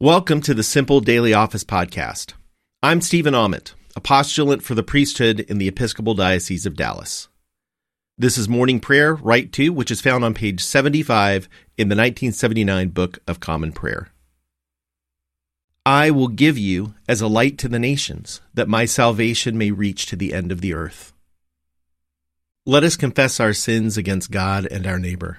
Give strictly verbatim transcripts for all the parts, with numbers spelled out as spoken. Welcome to the Simple Daily Office Podcast. I'm Stephen Aument, a postulant for the priesthood in the Episcopal Diocese of Dallas. This is Morning Prayer, Rite two, which is found on page seventy-five in the nineteen seventy-nine Book of Common Prayer. I will give you as a light to the nations, that my salvation may reach to the end of the earth. Let us confess our sins against God and our neighbor.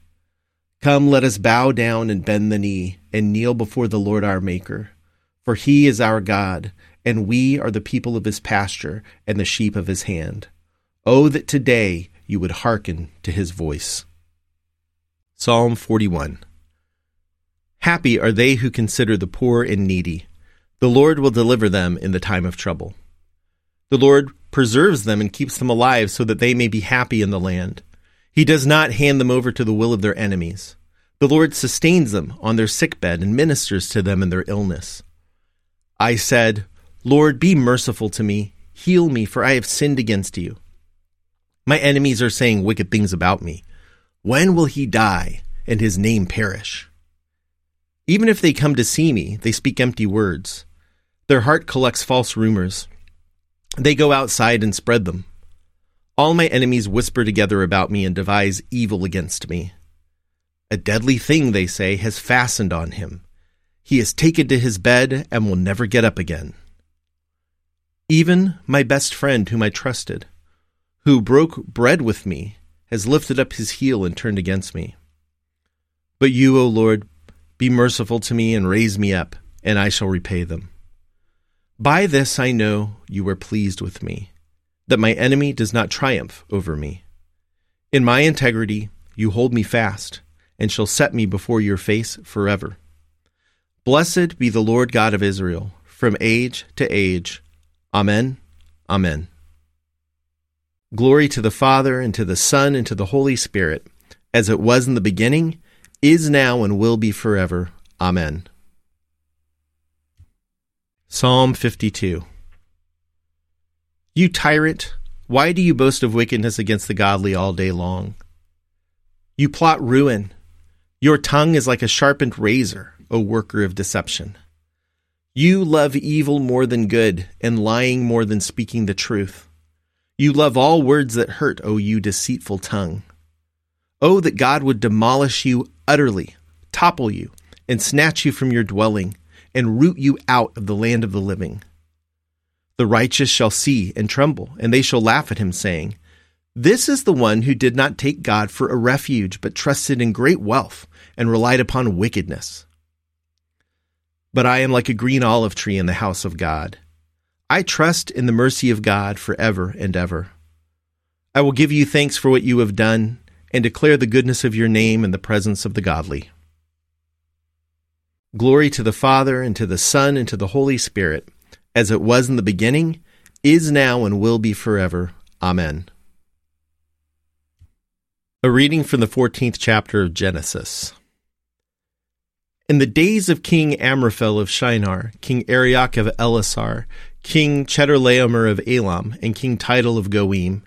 Come, let us bow down and bend the knee and kneel before the Lord our Maker. For he is our God, and we are the people of his pasture and the sheep of his hand. Oh, that today you would hearken to his voice. Psalm forty-one. Happy are they who consider the poor and needy. The Lord will deliver them in the time of trouble. The Lord preserves them and keeps them alive so that they may be happy in the land. He does not hand them over to the will of their enemies. The Lord sustains them on their sickbed and ministers to them in their illness. I said, Lord, be merciful to me. Heal me, for I have sinned against you. My enemies are saying wicked things about me. When will he die and his name perish? Even if they come to see me, they speak empty words. Their heart collects false rumors. They go outside and spread them. All my enemies whisper together about me and devise evil against me. A deadly thing, they say, has fastened on him. He is taken to his bed and will never get up again. Even my best friend whom I trusted, who broke bread with me, has lifted up his heel and turned against me. But you, O Lord, be merciful to me and raise me up, and I shall repay them. By this I know you were pleased with me, that my enemy does not triumph over me. In my integrity you hold me fast, and shall set me before your face forever. Blessed be the Lord God of Israel, from age to age. Amen. Amen. Glory to the Father, and to the Son, and to the Holy Spirit, as it was in the beginning, is now, and will be forever. Amen. Psalm fifty-two. You tyrant, why do you boast of wickedness against the godly all day long? You plot ruin. Your tongue is like a sharpened razor, O worker of deception. You love evil more than good, and lying more than speaking the truth. You love all words that hurt, O you deceitful tongue. Oh, that God would demolish you utterly, topple you, and snatch you from your dwelling, and root you out of the land of the living. The righteous shall see and tremble, and they shall laugh at him, saying, This is the one who did not take God for a refuge, but trusted in great wealth and relied upon wickedness. But I am like a green olive tree in the house of God. I trust in the mercy of God forever and ever. I will give you thanks for what you have done, and declare the goodness of your name in the presence of the godly. Glory to the Father, and to the Son, and to the Holy Spirit, as it was in the beginning, is now, and will be forever. Amen. A reading from the fourteenth chapter of Genesis. In the days of King Amraphel of Shinar, King Arioch of Elasar, King Chedorlaomer of Elam, and King Tidal of Goim,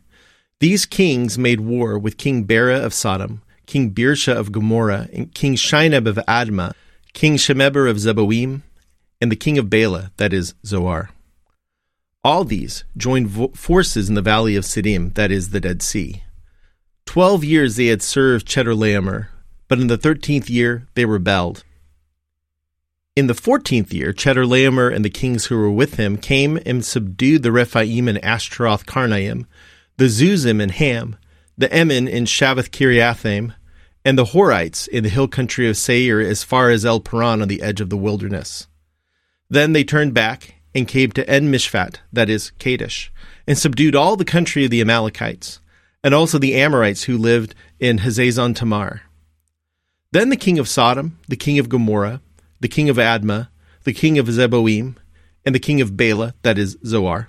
these kings made war with King Bera of Sodom, King Birsha of Gomorrah, and King Shinab of Admah, King Shemeber of Zeboim, and the king of Bela, that is, Zoar. All these joined vo- forces in the valley of Sidim, that is, the Dead Sea. Twelve years they had served Chedorlaomer, but in the thirteenth year they rebelled. In the fourteenth year, Chedorlaomer and the kings who were with him came and subdued the Rephaim and Ashtaroth Karnaim, the Zuzim and Ham, the Emin in Shabbath Kiriathim, and the Horites in the hill country of Seir as far as El Paran on the edge of the wilderness. Then they turned back and came to En Mishpat, that is, Kadesh, and subdued all the country of the Amalekites, and also the Amorites who lived in Hazazon Tamar. Then the king of Sodom, the king of Gomorrah, the king of Admah, the king of Zeboim, and the king of Bela, that is Zoar,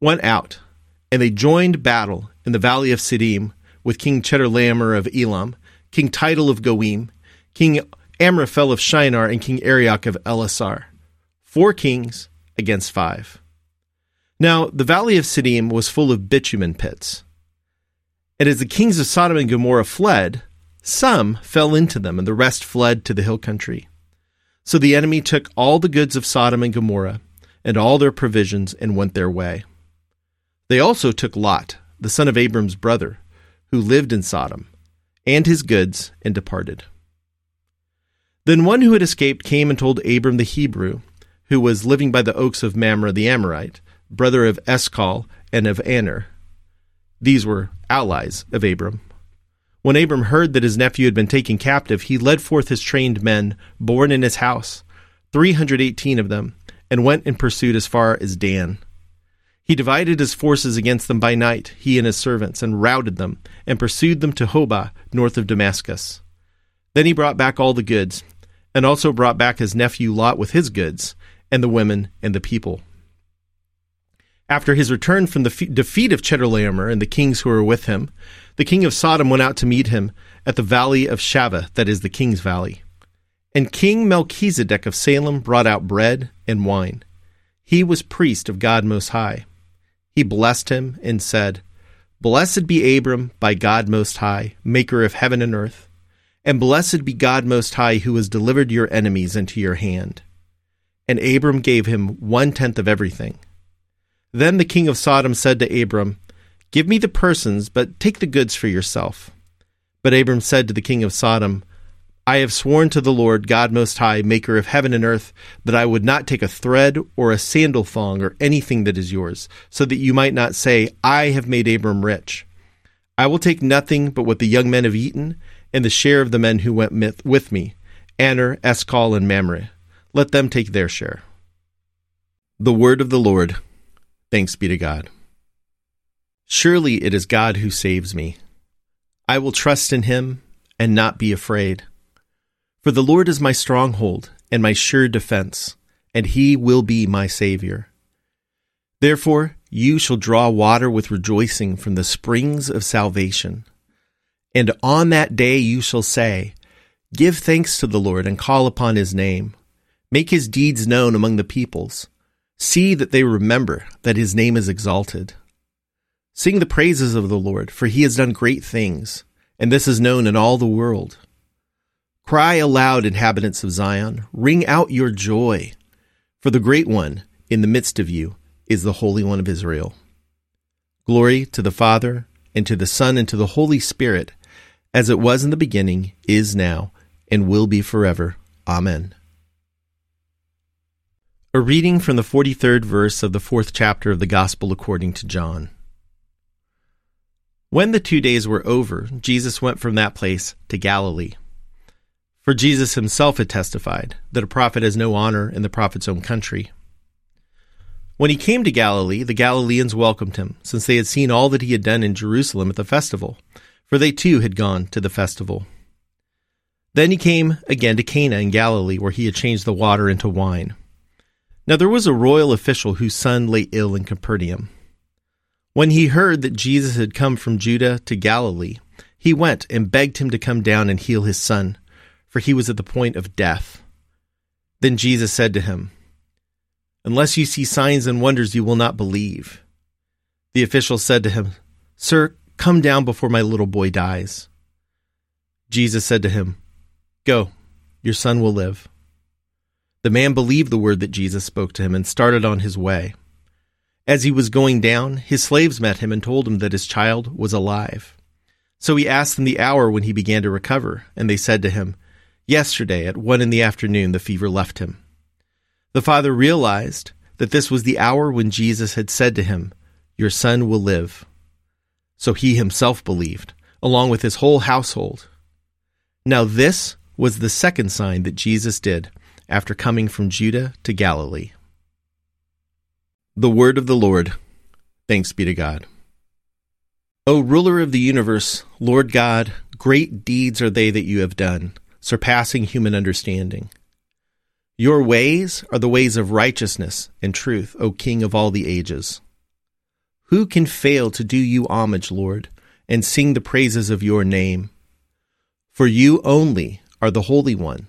went out, and they joined battle in the valley of Sidim with King Chedorlaomer of Elam, King Tidal of Goim, King Amraphel of Shinar, and King Arioch of Elasar. Four kings against five. Now the valley of Sidim was full of bitumen pits. And as the kings of Sodom and Gomorrah fled, some fell into them, and the rest fled to the hill country. So the enemy took all the goods of Sodom and Gomorrah, and all their provisions, and went their way. They also took Lot, the son of Abram's brother, who lived in Sodom, and his goods, and departed. Then one who had escaped came and told Abram the Hebrew, who was living by the oaks of Mamre the Amorite, brother of Escol and of Aner. These were allies of Abram. When Abram heard that his nephew had been taken captive, he led forth his trained men, born in his house, three hundred eighteen of them, and went in pursuit as far as Dan. He divided his forces against them by night, he and his servants, and routed them, and pursued them to Hobah, north of Damascus. Then he brought back all the goods, and also brought back his nephew Lot with his goods, and the women and the people. After his return from the fe- defeat of Chedorlaomer and the kings who were with him, the king of Sodom went out to meet him at the valley of Shabbath, that is the king's valley. And King Melchizedek of Salem brought out bread and wine. He was priest of God Most High. He blessed him and said, "Blessed be Abram by God Most High, maker of heaven and earth, and blessed be God Most High who has delivered your enemies into your hand." And Abram gave him one-tenth of everything. Then the king of Sodom said to Abram, "Give me the persons, but take the goods for yourself." But Abram said to the king of Sodom, "I have sworn to the Lord God Most High, maker of heaven and earth, that I would not take a thread or a sandal thong or anything that is yours, so that you might not say, 'I have made Abram rich.' I will take nothing but what the young men have eaten and the share of the men who went with me, Aner, Escol, and Mamre. Let them take their share." The word of the Lord. Thanks be to God. Surely it is God who saves me. I will trust in him and not be afraid. For the Lord is my stronghold and my sure defense, and he will be my Savior. Therefore you shall draw water with rejoicing from the springs of salvation. And on that day you shall say, "Give thanks to the Lord and call upon his name. Make his deeds known among the peoples. See that they remember that his name is exalted. Sing the praises of the Lord, for he has done great things, and this is known in all the world. Cry aloud, inhabitants of Zion, ring out your joy, for the great one in the midst of you is the Holy One of Israel." Glory to the Father, and to the Son, and to the Holy Spirit, as it was in the beginning, is now, and will be forever. Amen. A reading from the forty-third verse of the fourth chapter of the Gospel according to John. When the two days were over, Jesus went from that place to Galilee. For Jesus himself had testified that a prophet has no honor in the prophet's own country. When he came to Galilee, the Galileans welcomed him, since they had seen all that he had done in Jerusalem at the festival, for they too had gone to the festival. Then he came again to Cana in Galilee, where he had changed the water into wine. Now there was a royal official whose son lay ill in Capernaum. When he heard that Jesus had come from Judah to Galilee, He went and begged him to come down and heal his son, for he was at the point of death. Then Jesus said to him, "Unless you see signs and wonders, you will not believe." The official said to him, "Sir, come down before my little boy dies." Jesus said to him, "Go, your son will live." The man believed the word that Jesus spoke to him and started on his way. As he was going down, his slaves met him and told him that his child was alive. So he asked them the hour when he began to recover, and they said to him, "Yesterday at one in the afternoon the fever left him." The father realized that this was the hour when Jesus had said to him, "Your son will live." So he himself believed, along with his whole household. Now this was the second sign that Jesus did after coming from Judah to Galilee. The word of the Lord. Thanks be to God. O ruler of the universe, Lord God, great deeds are they that you have done, surpassing human understanding. Your ways are the ways of righteousness and truth, O King of all the ages. Who can fail to do you homage, Lord, and sing the praises of your name? For you only are the Holy One.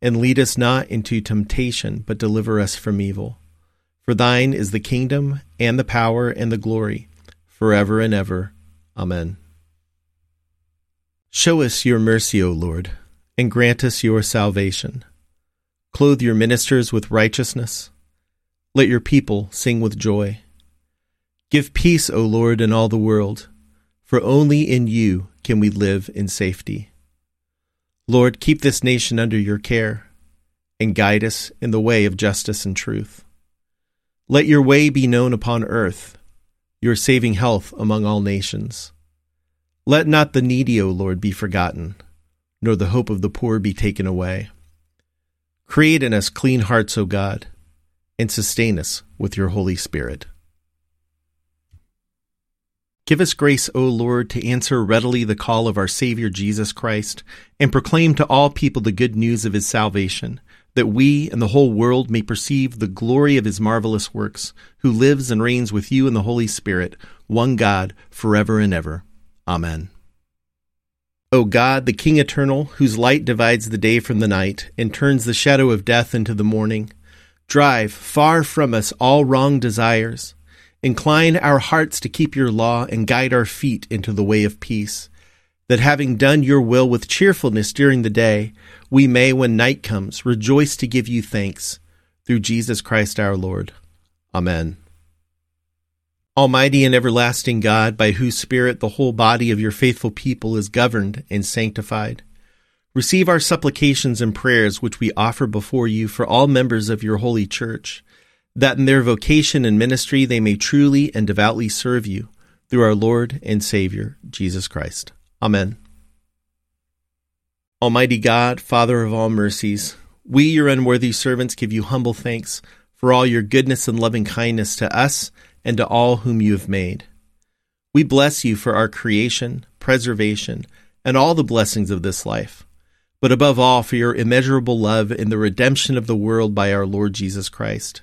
And lead us not into temptation, but deliver us from evil. For thine is the kingdom, and the power, and the glory, forever and ever. Amen. Show us your mercy, O Lord, and grant us your salvation. Clothe your ministers with righteousness. Let your people sing with joy. Give peace, O Lord, in all the world, for only in you can we live in safety. Lord, keep this nation under your care, and guide us in the way of justice and truth. Let your way be known upon earth, your saving health among all nations. Let not the needy, O Lord, be forgotten, nor the hope of the poor be taken away. Create in us clean hearts, O God, and sustain us with your Holy Spirit. Give us grace, O Lord, to answer readily the call of our Savior Jesus Christ, and proclaim to all people the good news of his salvation, that we and the whole world may perceive the glory of his marvelous works, who lives and reigns with you in the Holy Spirit, one God, forever and ever. Amen. O God, the King eternal, whose light divides the day from the night, and turns the shadow of death into the morning, drive far from us all wrong desires. Incline our hearts to keep your law, and guide our feet into the way of peace, that having done your will with cheerfulness during the day, we may, when night comes, rejoice to give you thanks. Through Jesus Christ our Lord. Amen. Almighty and everlasting God, by whose Spirit the whole body of your faithful people is governed and sanctified, receive our supplications and prayers which we offer before you for all members of your holy church, that in their vocation and ministry they may truly and devoutly serve you, through our Lord and Savior, Jesus Christ. Amen. Almighty God, Father of all mercies, we, your unworthy servants, give you humble thanks for all your goodness and loving kindness to us and to all whom you have made. We bless you for our creation, preservation, and all the blessings of this life, but above all for your immeasurable love in the redemption of the world by our Lord Jesus Christ,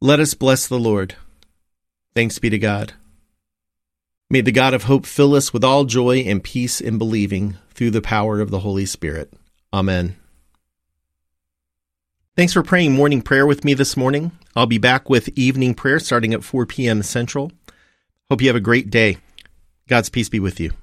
Let us bless the Lord. Thanks be to God. May the God of hope fill us with all joy and peace in believing through the power of the Holy Spirit. Amen. Thanks for praying morning prayer with me this morning. I'll be back with evening prayer starting at four p.m. Central. Hope you have a great day. God's peace be with you.